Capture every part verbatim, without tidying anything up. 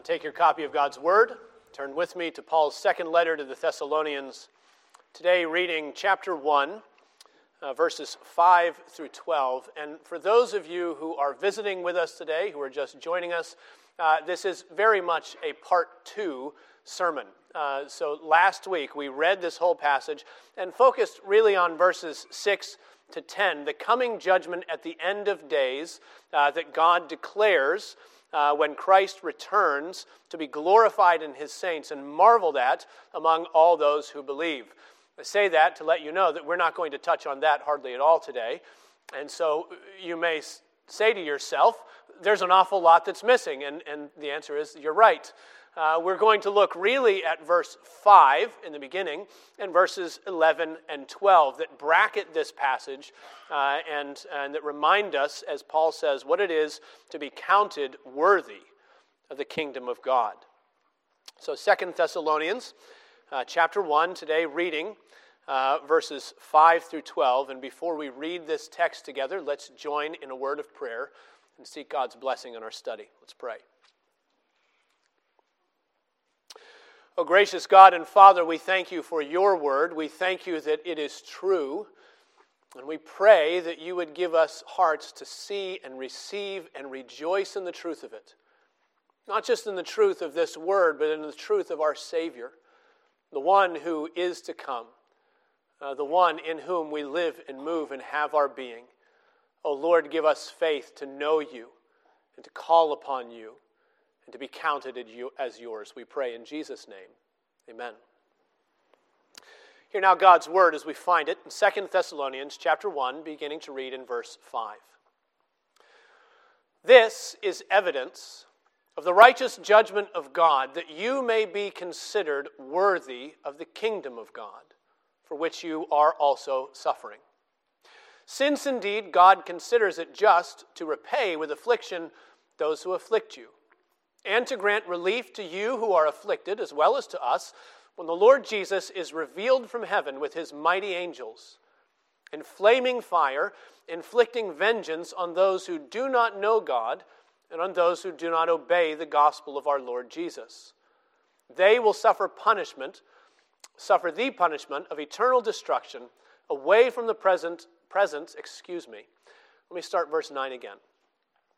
I'll take your copy of God's Word. Turn with me to Paul's second letter to the Thessalonians. Today, reading chapter one, uh, verses five through twelve. And for those of you who are visiting with us today, who are just joining us, uh, this is very much a part two sermon. Uh, so last week, we read this whole passage and focused really on verses six to ten, the coming judgment at the end of days uh, that God declares Uh, when Christ returns to be glorified in his saints and marveled at among all those who believe. I say that to let you know that we're not going to touch on that hardly at all today. And so you may say to yourself, there's an awful lot that's missing. And, and the answer is, you're right. Uh, we're going to look really at verse five in the beginning and verses eleven and twelve that bracket this passage uh, and, and that remind us, as Paul says, what it is to be counted worthy of the kingdom of God. So Second Thessalonians uh, chapter one, today reading uh, verses five through twelve. And before we read this text together, let's join in a word of prayer and seek God's blessing on our study. Let's pray. Oh, gracious God and Father, we thank you for your word. We thank you that it is true. And we pray that you would give us hearts to see and receive and rejoice in the truth of it. Not just in the truth of this word, but in the truth of our Savior, the one who is to come, uh, the one in whom we live and move and have our being. Oh, Lord, give us faith to know you and to call upon you, to be counted as yours. We pray in Jesus' name. Amen. Hear now God's word as we find it in Second Thessalonians chapter one, beginning to read in verse five. This is evidence of the righteous judgment of God, that you may be considered worthy of the kingdom of God, for which you are also suffering. Since indeed God considers it just to repay with affliction those who afflict you, and to grant relief to you who are afflicted, as well as to us, when the Lord Jesus is revealed from heaven with his mighty angels, in flaming fire, inflicting vengeance on those who do not know God, and on those who do not obey the gospel of our Lord Jesus. They will suffer punishment, suffer the punishment of eternal destruction, away from the present, presence, excuse me. Let me start verse nine again.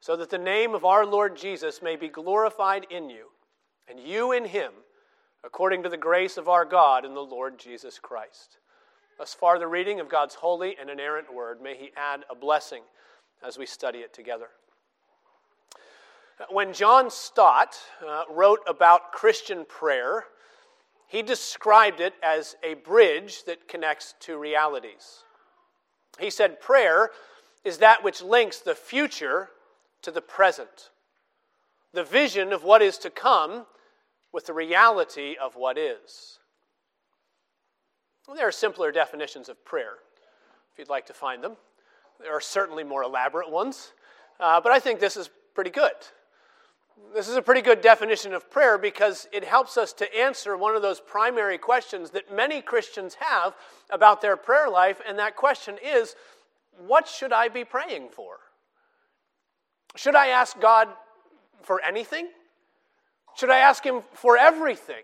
so that the name of our Lord Jesus may be glorified in you, and you in him, according to the grace of our God and the Lord Jesus Christ. Thus far the reading of God's holy and inerrant word. May he add a blessing as we study it together. When John Stott uh, wrote about Christian prayer, he described it as a bridge that connects two realities. He said, prayer is that which links the future to the present, the vision of what is to come with the reality of what is. Well, there are simpler definitions of prayer, if you'd like to find them. There are certainly more elaborate ones, uh, but I think this is pretty good. This is a pretty good definition of prayer because it helps us to answer one of those primary questions that many Christians have about their prayer life, and that question is, what should I be praying for? Should I ask God for anything? Should I ask him for everything?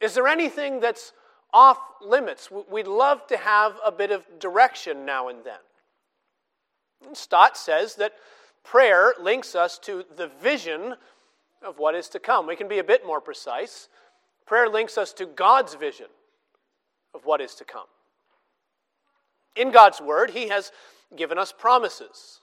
Is there anything that's off limits? We'd love to have a bit of direction now and then. And Stott says that prayer links us to the vision of what is to come. We can be a bit more precise. Prayer links us to God's vision of what is to come. In God's word, he has given us promises.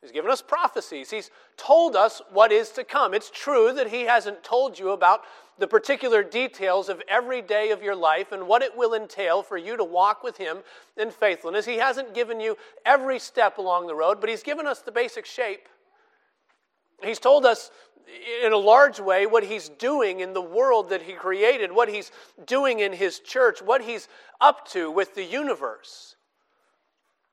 He's given us prophecies. He's told us what is to come. It's true that he hasn't told you about the particular details of every day of your life and what it will entail for you to walk with him in faithfulness. He hasn't given you every step along the road, but he's given us the basic shape. he's told us in a large way what he's doing in the world that he created, what he's doing in his church, what he's up to with the universe.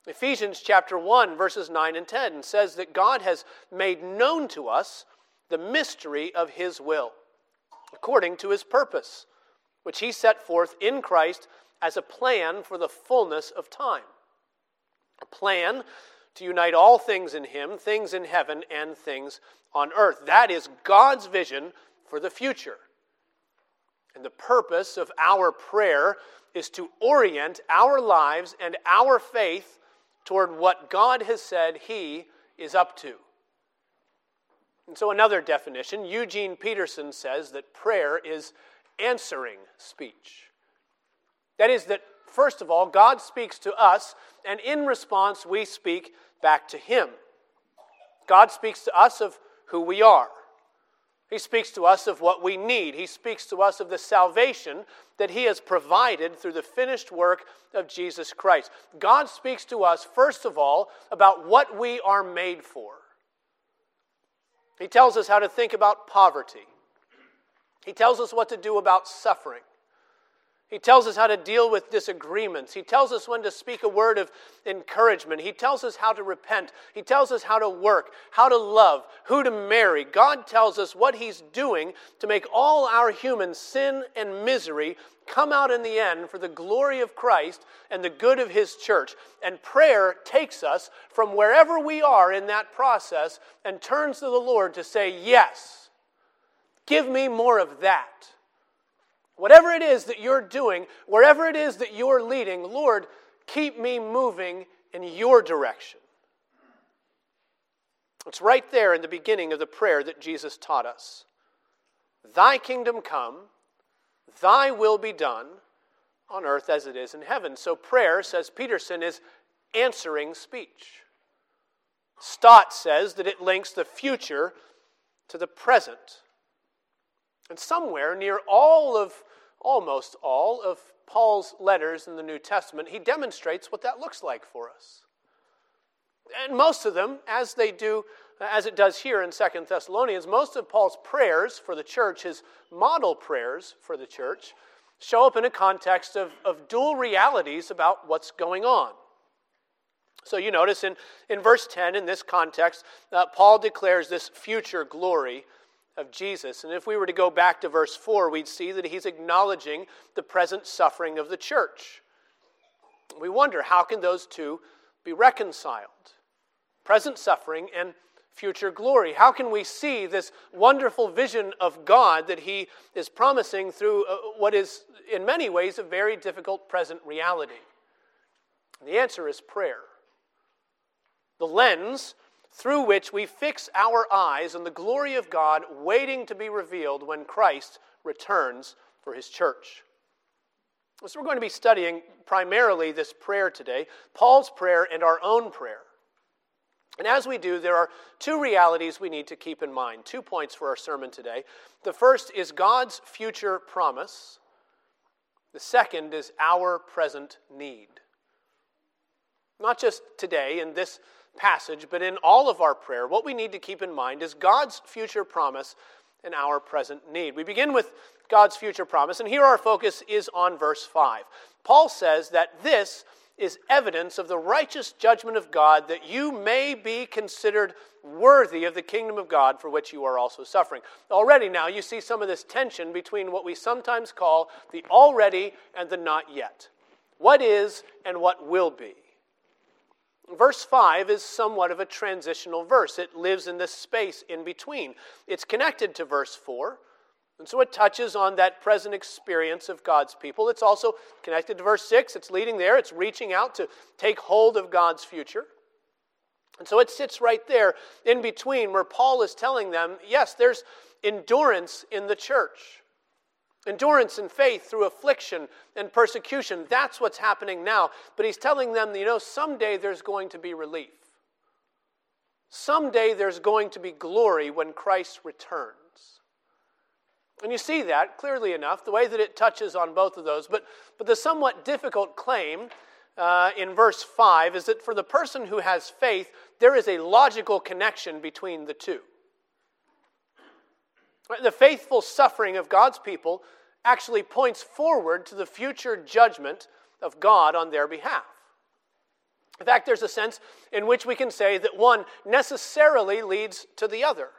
Ephesians chapter one, verses nine and ten says that God has made known to us the mystery of his will, according to his purpose, which he set forth in Christ as a plan for the fullness of time. A plan to unite all things in him, things in heaven and things on earth. That is God's vision for the future. And the purpose of our prayer is to orient our lives and our faith toward what God has said he is up to. And so another definition, Eugene Peterson says that prayer is answering speech. That is that, first of all, God speaks to us, and in response we speak back to him. God speaks to us of who we are. He speaks to us of what we need. He speaks to us of the salvation that he has provided through the finished work of Jesus Christ. God speaks to us, first of all, about what we are made for. He tells us how to think about poverty. He tells us what to do about suffering. He tells us how to deal with disagreements. He tells us when to speak a word of encouragement. He tells us how to repent. He tells us how to work, how to love, who to marry. God tells us what he's doing to make all our human sin and misery come out in the end for the glory of Christ and the good of his church. And prayer takes us from wherever we are in that process and turns to the Lord to say, yes, give me more of that. Whatever it is that you're doing, wherever it is that you're leading, Lord, keep me moving in your direction. It's right there in the beginning of the prayer that Jesus taught us. Thy kingdom come, thy will be done on earth as it is in heaven. So prayer, says Peterson, is answering speech. Stott says that it links the future to the present. And somewhere near all of, almost all of Paul's letters in the New Testament, he demonstrates what that looks like for us. And most of them, as they do, as it does here in Second Thessalonians, most of Paul's prayers for the church, his model prayers for the church, show up in a context of, of dual realities about what's going on. So you notice in, in verse ten, in this context, uh, Paul declares this future glory of Jesus. And if we were to go back to verse four, we'd see that he's acknowledging the present suffering of the church. We wonder, how can those two be reconciled? Present suffering and future glory. How can we see this wonderful vision of God that he is promising through what is, in many ways, a very difficult present reality? The answer is prayer. The lens through which we fix our eyes on the glory of God waiting to be revealed when Christ returns for his church. So we're going to be studying primarily this prayer today, Paul's prayer and our own prayer. And as we do, there are two realities we need to keep in mind, two points for our sermon today. The first is God's future promise. The second is our present need. Not just today in this passage, but in all of our prayer, what we need to keep in mind is God's future promise and our present need. We begin with God's future promise, and here our focus is on verse five. Paul says that this is evidence of the righteous judgment of God, that you may be considered worthy of the kingdom of God for which you are also suffering. Already now you see some of this tension between what we sometimes call the already and the not yet. What is and what will be. Verse five is somewhat of a transitional verse. It lives in this space in between. It's connected to verse four, and so it touches on that present experience of God's people. It's also connected to verse six. It's leading there. It's reaching out to take hold of God's future. And so it sits right there in between where Paul is telling them, yes, there's endurance in the church. Endurance and faith through affliction and persecution. That's what's happening now. But he's telling them, you know, someday there's going to be relief. Someday there's going to be glory when Christ returns. And you see that clearly enough, the way that it touches on both of those. But, but the somewhat difficult claim uh, in verse five is that for the person who has faith, there is a logical connection between the two. The faithful suffering of God's people actually points forward to the future judgment of God on their behalf. In fact, there's a sense in which we can say that one necessarily leads to the other.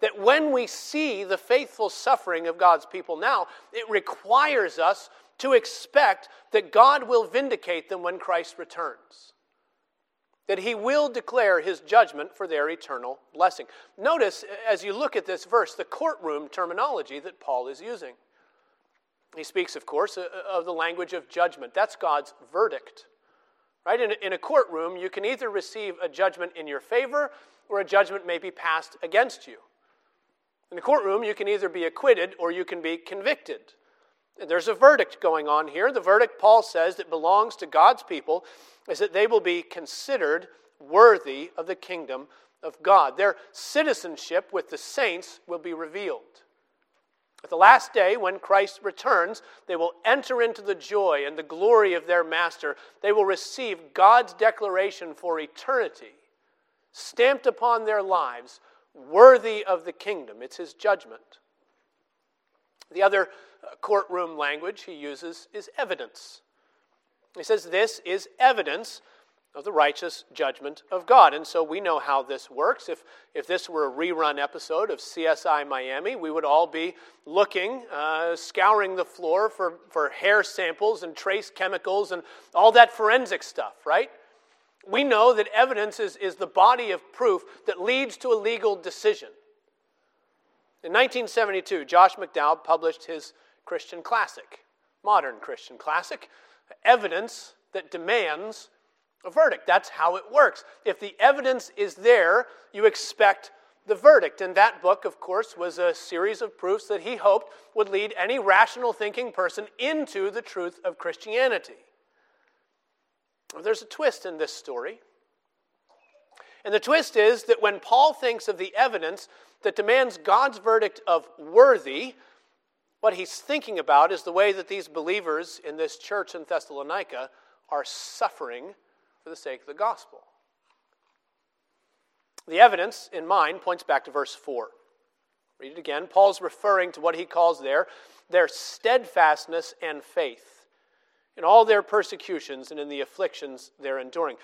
That when we see the faithful suffering of God's people now, it requires us to expect that God will vindicate them when Christ returns. That he will declare his judgment for their eternal blessing. Notice, as you look at this verse, the courtroom terminology that Paul is using. He speaks, of course, of the language of judgment. That's God's verdict. Right? In a courtroom, you can either receive a judgment in your favor or a judgment may be passed against you. In the courtroom, you can either be acquitted or you can be convicted. There's a verdict going on here. The verdict, Paul says, that belongs to God's people is that they will be considered worthy of the kingdom of God. Their citizenship with the saints will be revealed. At the last day, when Christ returns, they will enter into the joy and the glory of their master. They will receive God's declaration for eternity, stamped upon their lives, worthy of the kingdom. It's his judgment. The other courtroom language he uses is evidence. He says this is evidence of the righteous judgment of God. And so we know how this works. If, if this were a rerun episode of C S I Miami, we would all be looking, uh, scouring the floor for, for hair samples and trace chemicals and all that forensic stuff, right? We know that evidence is, is the body of proof that leads to a legal decision. In nineteen seventy-two, Josh McDowell published his Christian classic, modern Christian classic, Evidence That Demands a Verdict. That's how it works. If the evidence is there, you expect the verdict. And that book, of course, was a series of proofs that he hoped would lead any rational thinking person into the truth of Christianity. There's a twist in this story. And the twist is that when Paul thinks of the evidence that demands God's verdict of worthy, what he's thinking about is the way that these believers in this church in Thessalonica are suffering for the sake of the gospel. The evidence in mind points back to verse four. Read it again. Paul's referring to what he calls there, their steadfastness and faith in all their persecutions and in the afflictions they're enduring.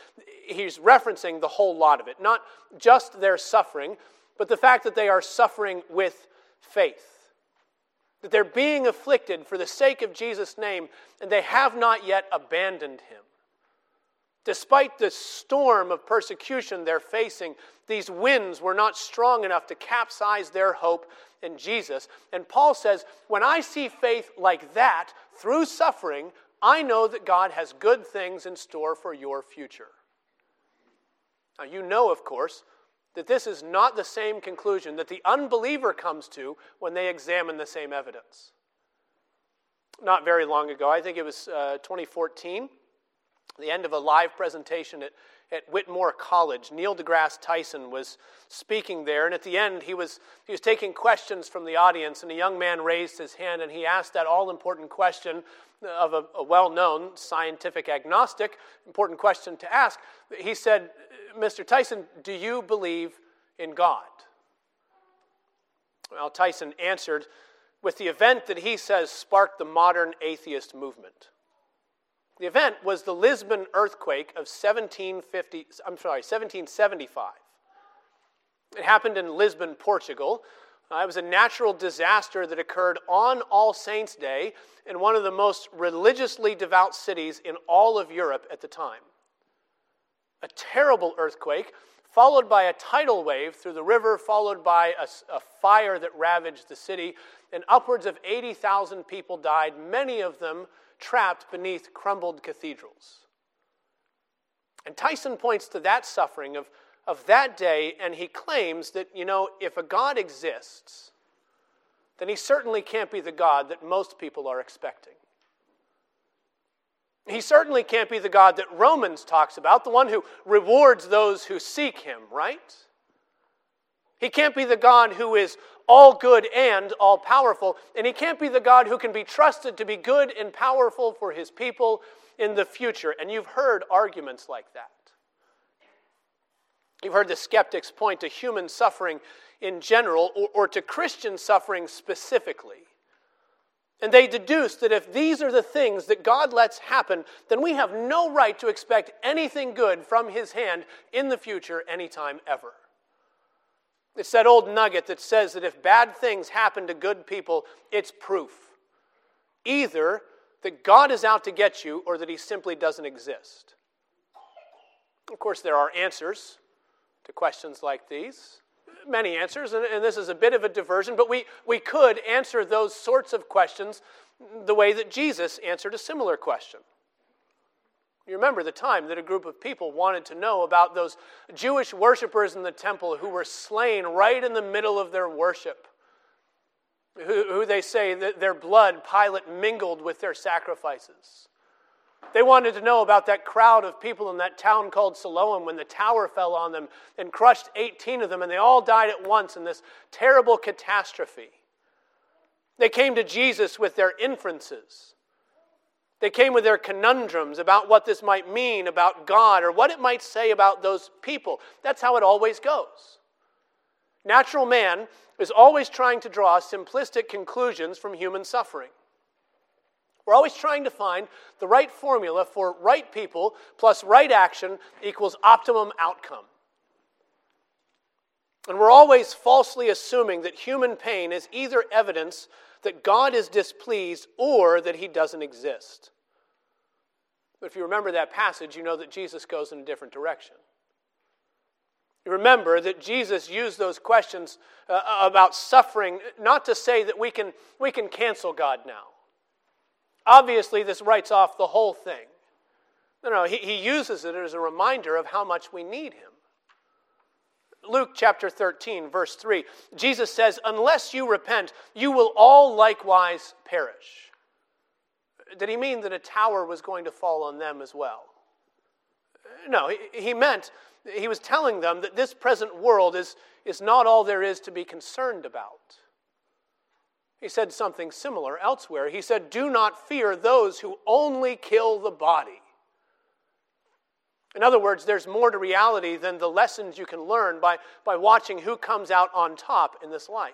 He's referencing the whole lot of it, not just their suffering, but the fact that they are suffering with faith, that they're being afflicted for the sake of Jesus' name, and they have not yet abandoned him. Despite the storm of persecution they're facing, these winds were not strong enough to capsize their hope in Jesus. And Paul says, when I see faith like that, through suffering, I know that God has good things in store for your future. Now, you know, of course, that this is not the same conclusion that the unbeliever comes to when they examine the same evidence. Not very long ago, I think it was uh, twenty fourteen, the end of a live presentation at, at Whitmore College. Neil deGrasse Tyson was speaking there, and at the end, he was, he was taking questions from the audience, and a young man raised his hand, and he asked that all-important question of a, a well-known scientific agnostic, important question to ask. He said, Mister Tyson, do you believe in God? Well, Tyson answered with the event that he says sparked the modern atheist movement. The event was the Lisbon earthquake of seventeen fifty, I'm sorry, seventeen seventy-five. It happened in Lisbon, Portugal. Uh, it was a natural disaster that occurred on All Saints' Day in one of the most religiously devout cities in all of Europe at the time. A terrible earthquake, followed by a tidal wave through the river, followed by a, a fire that ravaged the city, and upwards of eighty thousand people died, many of them trapped beneath crumbled cathedrals. And Tyson points to that suffering of, of that day, and he claims that, you know, if a God exists, then he certainly can't be the God that most people are expecting. He certainly can't be the God that Romans talks about, the one who rewards those who seek him, right? He can't be the God who is all good and all powerful, and he can't be the God who can be trusted to be good and powerful for his people in the future. And you've heard arguments like that. You've heard the skeptics point to human suffering in general or, or to Christian suffering specifically. And they deduce that if these are the things that God lets happen, then we have no right to expect anything good from his hand in the future anytime ever. It's that old nugget that says that if bad things happen to good people, it's proof. Either that God is out to get you or that he simply doesn't exist. Of course, there are answers to questions like these. Many answers, and, and this is a bit of a diversion, but we, we could answer those sorts of questions the way that Jesus answered a similar question. You remember the time that a group of people wanted to know about those Jewish worshipers in the temple who were slain right in the middle of their worship, who, who they say that their blood Pilate mingled with their sacrifices. They wanted to know about that crowd of people in that town called Siloam when the tower fell on them and crushed eighteen of them, and they all died at once in this terrible catastrophe. They came to Jesus with their inferences. They came with their conundrums about what this might mean about God or what it might say about those people. That's how it always goes. Natural man is always trying to draw simplistic conclusions from human suffering. We're always trying to find the right formula for right people plus right action equals optimum outcome. And we're always falsely assuming that human pain is either evidence that God is displeased or that he doesn't exist. But if you remember that passage, you know that Jesus goes in a different direction. You remember that Jesus used those questions uh, about suffering not to say that we can, we can cancel God now. Obviously, this writes off the whole thing. No, no, he, he uses it as a reminder of how much we need him. Luke chapter thirteen, verse three, Jesus says, "Unless you repent, you will all likewise perish." Did he mean that a tower was going to fall on them as well? No, he, he meant, he was telling them that this present world is, is not all there is to be concerned about. He said something similar elsewhere. He said, "Do not fear those who only kill the body." In other words, there's more to reality than the lessons you can learn by, by watching who comes out on top in this life.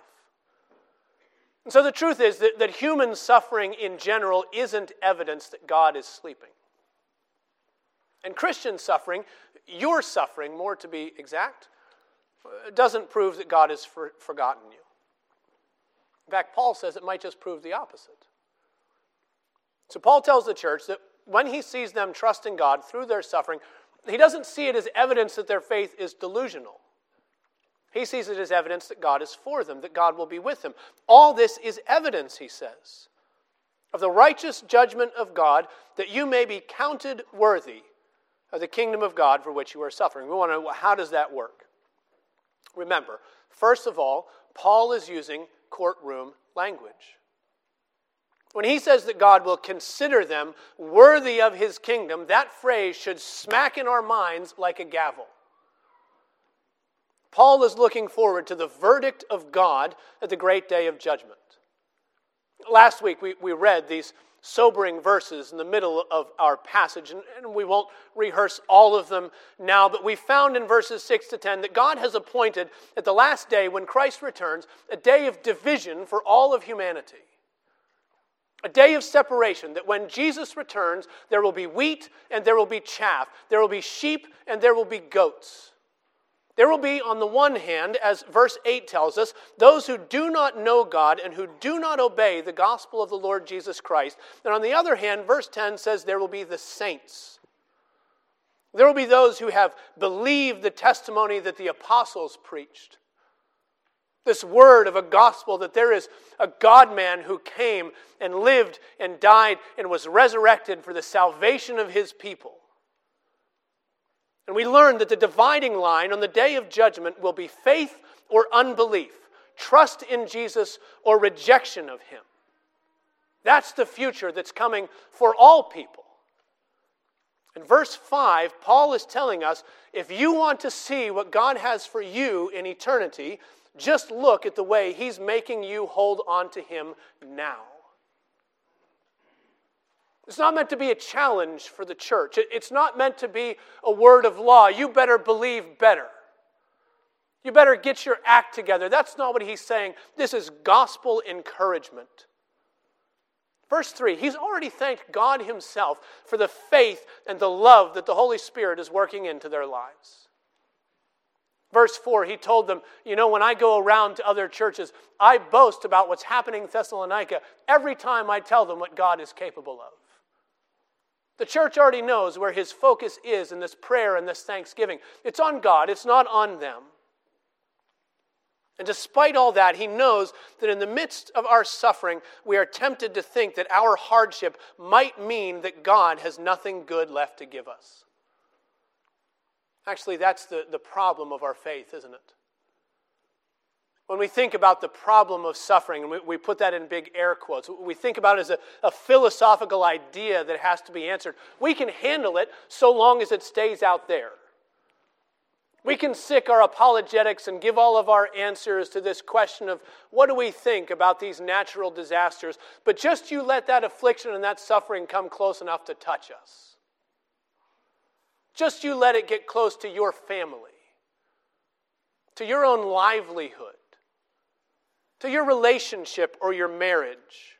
And so the truth is that, that human suffering in general isn't evidence that God is sleeping. And Christian suffering, your suffering, more to be exact, doesn't prove that God has for, forgotten you. In fact, Paul says it might just prove the opposite. So Paul tells the church that when he sees them trusting God through their suffering, he doesn't see it as evidence that their faith is delusional. He sees it as evidence that God is for them, that God will be with them. All this is evidence, he says, of the righteous judgment of God, that you may be counted worthy of the kingdom of God for which you are suffering. We want to know, how does that work? Remember, first of all, Paul is using courtroom language. When he says that God will consider them worthy of his kingdom, that phrase should smack in our minds like a gavel. Paul is looking forward to the verdict of God at the great day of judgment. Last week we, we read these sobering verses in the middle of our passage, and, and we won't rehearse all of them now, but we found in verses six to ten that God has appointed at the last day when Christ returns a day of division for all of humanity. A day of separation, that when Jesus returns, there will be wheat and there will be chaff. There will be sheep and there will be goats. There will be, on the one hand, as verse eight tells us, those who do not know God and who do not obey the gospel of the Lord Jesus Christ. And on the other hand, verse ten says there will be the saints. There will be those who have believed the testimony that the apostles preached. This word of a gospel that there is a God-man who came and lived and died and was resurrected for the salvation of his people. And we learn that the dividing line on the day of judgment will be faith or unbelief, trust in Jesus or rejection of him. That's the future that's coming for all people. In verse five, Paul is telling us, if you want to see what God has for you in eternity, just look at the way he's making you hold on to him now. It's not meant to be a challenge for the church. It's not meant to be a word of law. You better believe better. You better get your act together. That's not what he's saying. This is gospel encouragement. Verse three, he's already thanked God himself for the faith and the love that the Holy Spirit is working into their lives. Verse four, he told them, you know, when I go around to other churches, I boast about what's happening in Thessalonica every time I tell them what God is capable of. The church already knows where his focus is in this prayer and this thanksgiving. It's on God, it's not on them. And despite all that, he knows that in the midst of our suffering, we are tempted to think that our hardship might mean that God has nothing good left to give us. Actually, that's the, the problem of our faith, isn't it? When we think about the problem of suffering, and we, we put that in big air quotes, we think about it as a, a philosophical idea that has to be answered. We can handle it so long as it stays out there. We can sick our apologetics and give all of our answers to this question of what do we think about these natural disasters, but just you let that affliction and that suffering come close enough to touch us. Just you let it get close to your family, to your own livelihood, to your relationship or your marriage.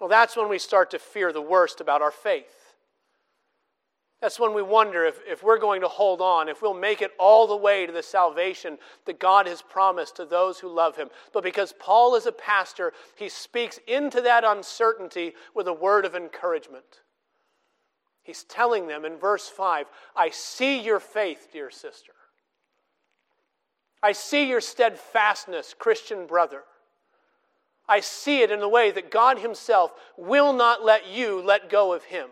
Well, that's when we start to fear the worst about our faith. That's when we wonder if, if we're going to hold on, if we'll make it all the way to the salvation that God has promised to those who love him. But because Paul is a pastor, he speaks into that uncertainty with a word of encouragement. He's telling them in verse five, I see your faith, dear sister. I see your steadfastness, Christian brother. I see it in the way that God himself will not let you let go of him.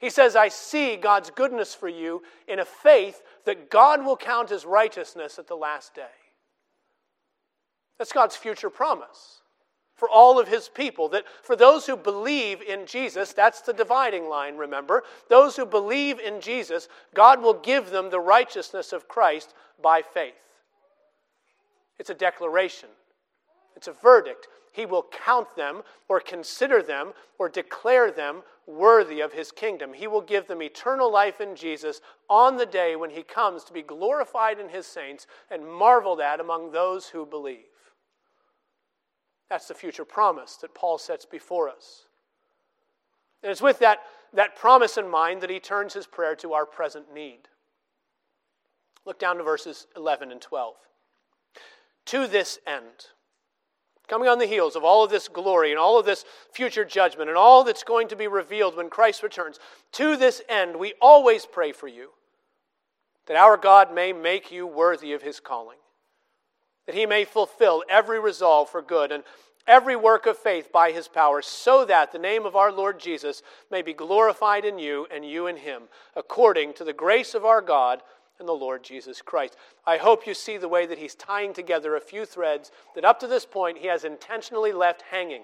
He says, I see God's goodness for you in a faith that God will count as righteousness at the last day. That's God's future promise for all of his people, that for those who believe in Jesus, that's the dividing line, remember, those who believe in Jesus, God will give them the righteousness of Christ by faith. It's a declaration. It's a verdict. He will count them or consider them or declare them worthy of his kingdom. He will give them eternal life in Jesus on the day when he comes to be glorified in his saints and marveled at among those who believe. That's the future promise that Paul sets before us. And it's with that, that promise in mind that he turns his prayer to our present need. Look down to verses eleven and twelve. To this end, coming on the heels of all of this glory and all of this future judgment and all that's going to be revealed when Christ returns, to this end we always pray for you, that our God may make you worthy of his calling, that he may fulfill every resolve for good and every work of faith by his power, so that the name of our Lord Jesus may be glorified in you and you in him, according to the grace of our God and the Lord Jesus Christ. I hope you see the way that he's tying together a few threads that up to this point he has intentionally left hanging.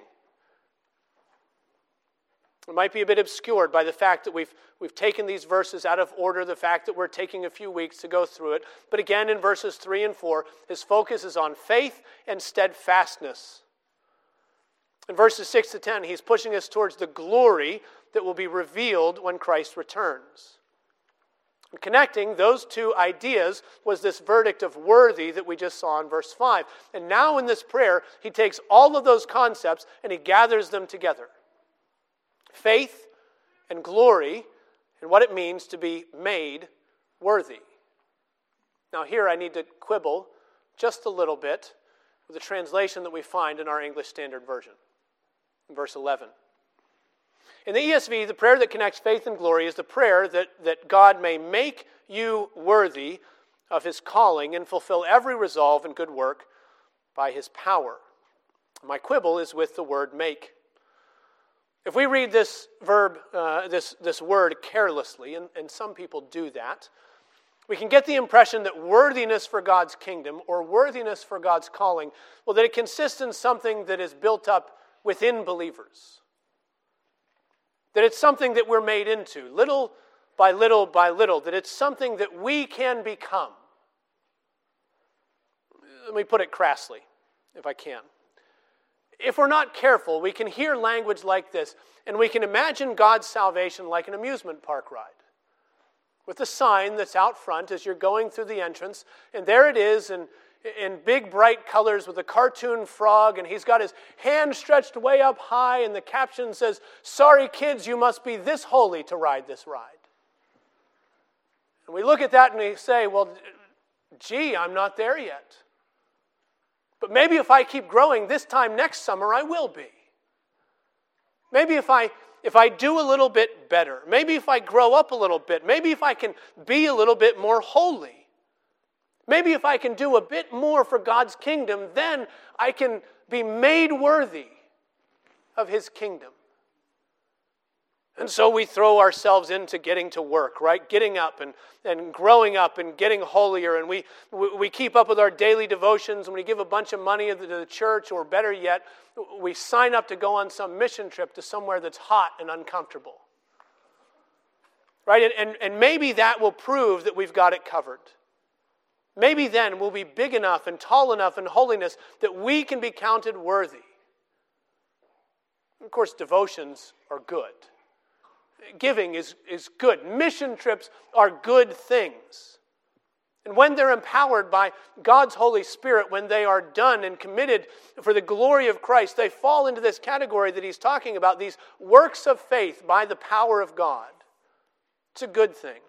It might be a bit obscured by the fact that we've, we've taken these verses out of order, the fact that we're taking a few weeks to go through it. But again, in verses three and four, his focus is on faith and steadfastness. In verses six to ten, he's pushing us towards the glory that will be revealed when Christ returns. Connecting those two ideas was this verdict of worthy that we just saw in verse five. And now in this prayer, he takes all of those concepts and he gathers them together. Faith and glory and what it means to be made worthy. Now here I need to quibble just a little bit with the translation that we find in our English Standard Version. In verse eleven. In the E S V, the prayer that connects faith and glory is the prayer that, that God may make you worthy of his calling and fulfill every resolve and good work by his power. My quibble is with the word make. If we read this verb, uh, this, this word carelessly, and, and some people do that, we can get the impression that worthiness for God's kingdom or worthiness for God's calling, well, that it consists in something that is built up within believers. That it's something that we're made into, little by little by little. That it's something that we can become. Let me put it crassly, if I can. If we're not careful, we can hear language like this, and we can imagine God's salvation like an amusement park ride. with a sign that's out front as you're going through the entrance. And there it is in, in big, bright colors with a cartoon frog, and he's got his hand stretched way up high, and the caption says, "Sorry, kids, you must be this holy to ride this ride." And we look at that and we say, well, gee, I'm not there yet. But maybe if I keep growing, this time next summer I will be. Maybe if I if I do a little bit better, maybe if I grow up a little bit, maybe if I can be a little bit more holy, maybe if I can do a bit more for God's kingdom, then I can be made worthy of his kingdom. And so we throw ourselves into getting to work, right? Getting up and, and growing up and getting holier. And we, we keep up with our daily devotions, and we give a bunch of money to the church, or better yet, we sign up to go on some mission trip to somewhere that's hot and uncomfortable. Right? And, and, and maybe that will prove that we've got it covered. Maybe then we'll be big enough and tall enough in holiness that we can be counted worthy. Of course, devotions are good. Giving is, is good. Mission trips are good things. And when they're empowered by God's Holy Spirit, when they are done and committed for the glory of Christ, they fall into this category that he's talking about, these works of faith by the power of God. It's a good thing.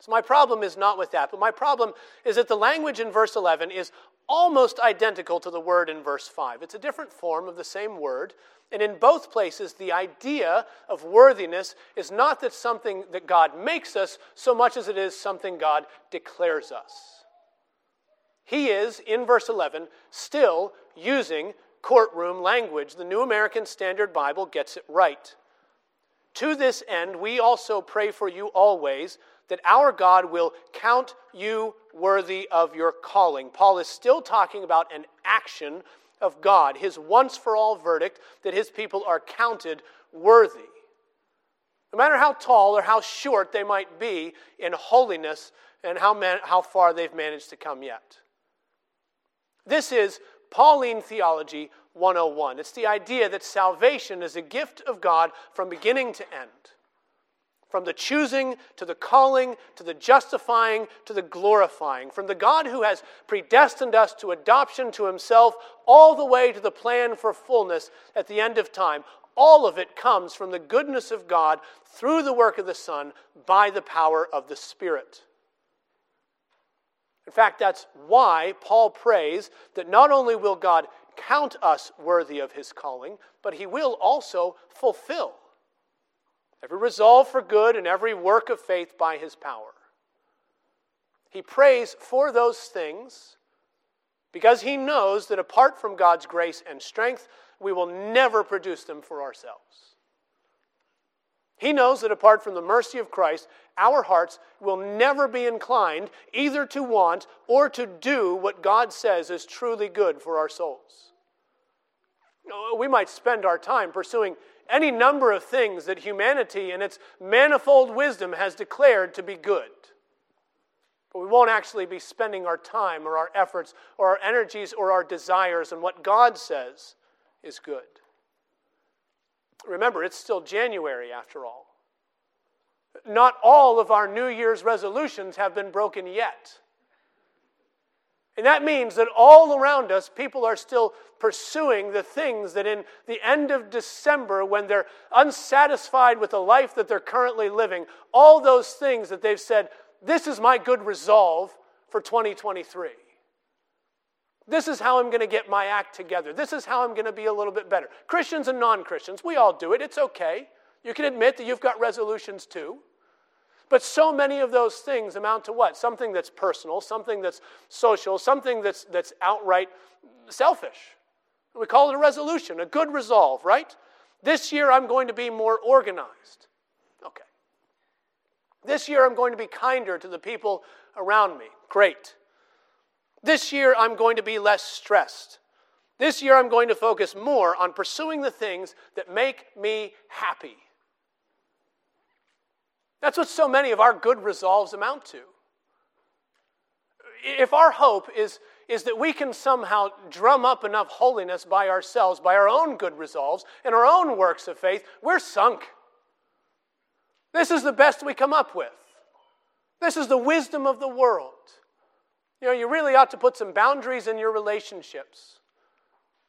So my problem is not with that, but my problem is that the language in verse eleven is almost identical to the word in verse five. It's a different form of the same word. And in both places, the idea of worthiness is not that something that God makes us so much as it is something God declares us. He is, in verse eleven, still using courtroom language. The New American Standard Bible gets it right. To this end, we also pray for you always, that our God will count you worthy of your calling. Paul is still talking about an action of God, his once-for-all verdict that his people are counted worthy. No matter how tall or how short they might be in holiness and how, man- how far they've managed to come yet. This is Pauline Theology one oh one. It's the idea that salvation is a gift of God from beginning to end. From the choosing, to the calling, to the justifying, to the glorifying. From the God who has predestined us to adoption to himself, all the way to the plan for fullness at the end of time. All of it comes from the goodness of God through the work of the Son by the power of the Spirit. In fact, that's why Paul prays that not only will God count us worthy of his calling, but he will also fulfill every resolve for good and every work of faith by his power. He prays for those things because he knows that apart from God's grace and strength, we will never produce them for ourselves. He knows that apart from the mercy of Christ, our hearts will never be inclined either to want or to do what God says is truly good for our souls. We might spend our time pursuing any number of things that humanity in its manifold wisdom has declared to be good. But we won't actually be spending our time or our efforts or our energies or our desires on what God says is good. Remember, it's still January after all. Not all of our New Year's resolutions have been broken yet. And that means that all around us, people are still pursuing the things that in the end of December, when they're unsatisfied with the life that they're currently living, all those things that they've said, this is my good resolve for twenty twenty-three. This is how I'm going to get my act together. This is how I'm going to be a little bit better. Christians and non-Christians, we all do it. It's okay. You can admit that you've got resolutions too. But so many of those things amount to what? Something that's personal, something that's social, something that's that's outright selfish. We call it a resolution, a good resolve, right? This year I'm going to be more organized. Okay. This year I'm going to be kinder to the people around me. Great. This year I'm going to be less stressed. This year I'm going to focus more on pursuing the things that make me happy. That's what so many of our good resolves amount to. If our hope is, is that we can somehow drum up enough holiness by ourselves, by our own good resolves and our own works of faith, we're sunk. This is the best we come up with. This is the wisdom of the world. You know, you really ought to put some boundaries in your relationships.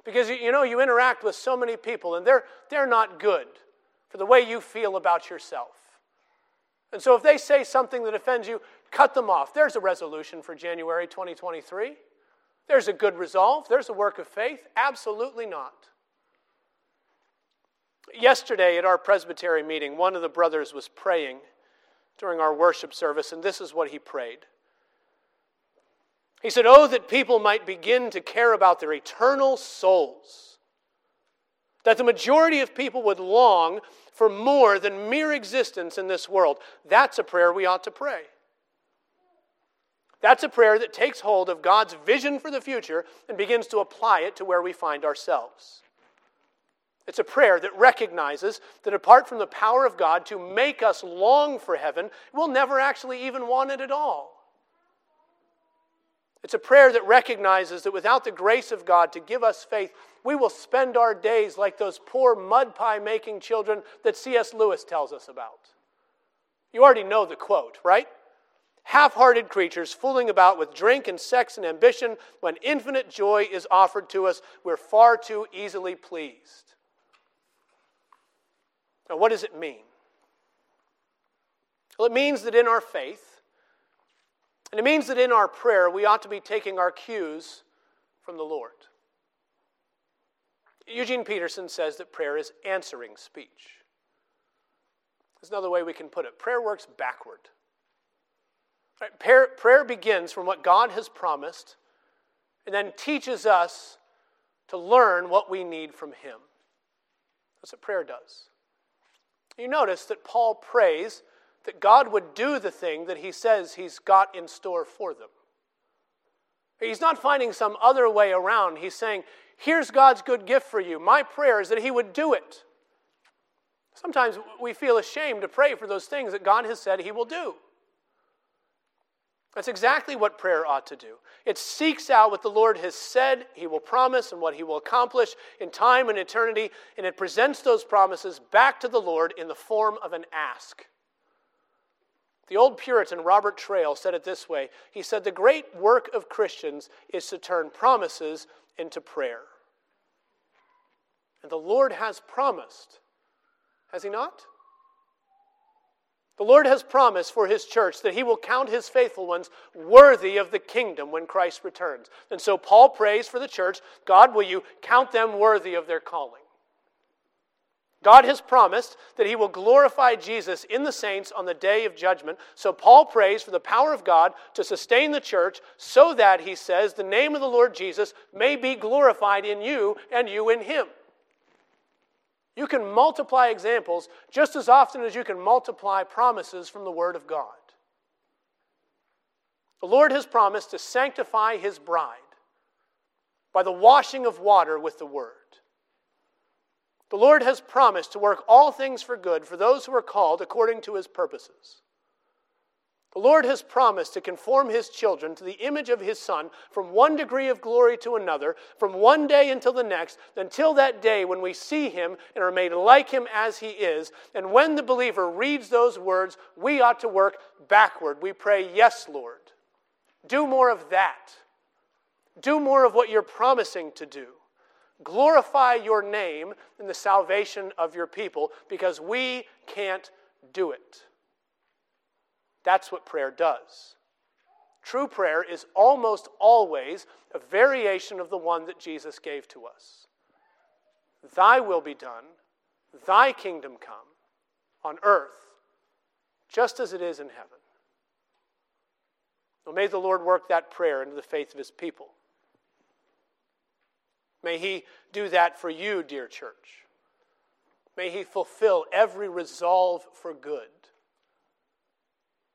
Because, you know, you interact with so many people, and they're, they're not good for the way you feel about yourself. And so if they say something that offends you, cut them off. There's a resolution for January twenty twenty-three. There's a good resolve. There's a work of faith. Absolutely not. Yesterday at our presbytery meeting, one of the brothers was praying during our worship service, and this is what he prayed. He said, "Oh, that people might begin to care about their eternal souls, that the majority of people would long for more than mere existence in this world." That's a prayer we ought to pray. That's a prayer that takes hold of God's vision for the future and begins to apply it to where we find ourselves. It's a prayer that recognizes that apart from the power of God to make us long for heaven, we'll never actually even want it at all. It's a prayer that recognizes that without the grace of God to give us faith, we will spend our days like those poor mud pie-making children that C S Lewis tells us about. You already know the quote, right? "Half-hearted creatures fooling about with drink and sex and ambition, when infinite joy is offered to us, we're far too easily pleased." Now, what does it mean? Well, it means that in our faith, and it means that in our prayer, we ought to be taking our cues from the Lord. Eugene Peterson says that prayer is answering speech. There's another way we can put it. Prayer works backward. Right, prayer, prayer begins from what God has promised and then teaches us to learn what we need from Him. That's what prayer does. You notice that Paul prays that God would do the thing that he says he's got in store for them. He's not finding some other way around. He's saying, here's God's good gift for you. My prayer is that He would do it. Sometimes we feel ashamed to pray for those things that God has said He will do. That's exactly what prayer ought to do. It seeks out what the Lord has said He will promise and what He will accomplish in time and eternity, and it presents those promises back to the Lord in the form of an ask. The old Puritan Robert Traill said it this way. He said, "The great work of Christians is to turn promises into prayer." And the Lord has promised, has He not? The Lord has promised for His church that He will count His faithful ones worthy of the kingdom when Christ returns. And so Paul prays for the church, God, will you count them worthy of their calling? God has promised that He will glorify Jesus in the saints on the day of judgment. So Paul prays for the power of God to sustain the church so that, he says, the name of the Lord Jesus may be glorified in you and you in Him. You can multiply examples just as often as you can multiply promises from the Word of God. The Lord has promised to sanctify His bride by the washing of water with the Word. The Lord has promised to work all things for good for those who are called according to His purposes. The Lord has promised to conform His children to the image of His Son from one degree of glory to another, from one day until the next, until that day when we see Him and are made like Him as He is. And when the believer reads those words, we ought to work backward. We pray, yes, Lord, do more of that. Do more of what You're promising to do. Glorify Your name in the salvation of Your people, because we can't do it. That's what prayer does. True prayer is almost always a variation of the one that Jesus gave to us. Thy will be done, Thy kingdom come, on earth, just as it is in heaven. Well, may the Lord work that prayer into the faith of His people. May He do that for you, dear church. May He fulfill every resolve for good,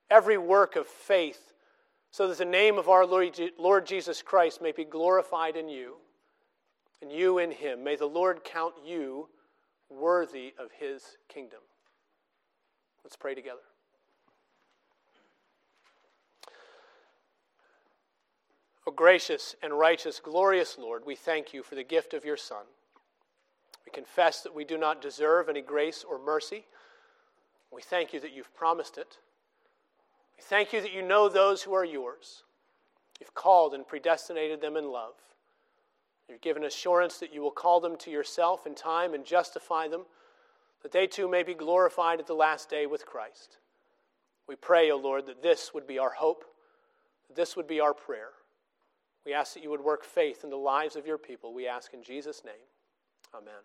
every work of faith, so that the name of our Lord Jesus Christ may be glorified in you, and you in Him. May the Lord count you worthy of His kingdom. Let's pray together. O gracious and righteous, glorious Lord, we thank You for the gift of Your Son. We confess that we do not deserve any grace or mercy, We thank you that you've promised it. We thank you that you know those who are yours. You've called and predestinated them in love. You've given assurance that you will call them to yourself in time and justify them, that they too may be glorified at the last day with Christ. We pray, O Lord, that this would be our hope, that this would be our prayer. We ask that you would work faith in the lives of your people. We ask in Jesus' name. Amen.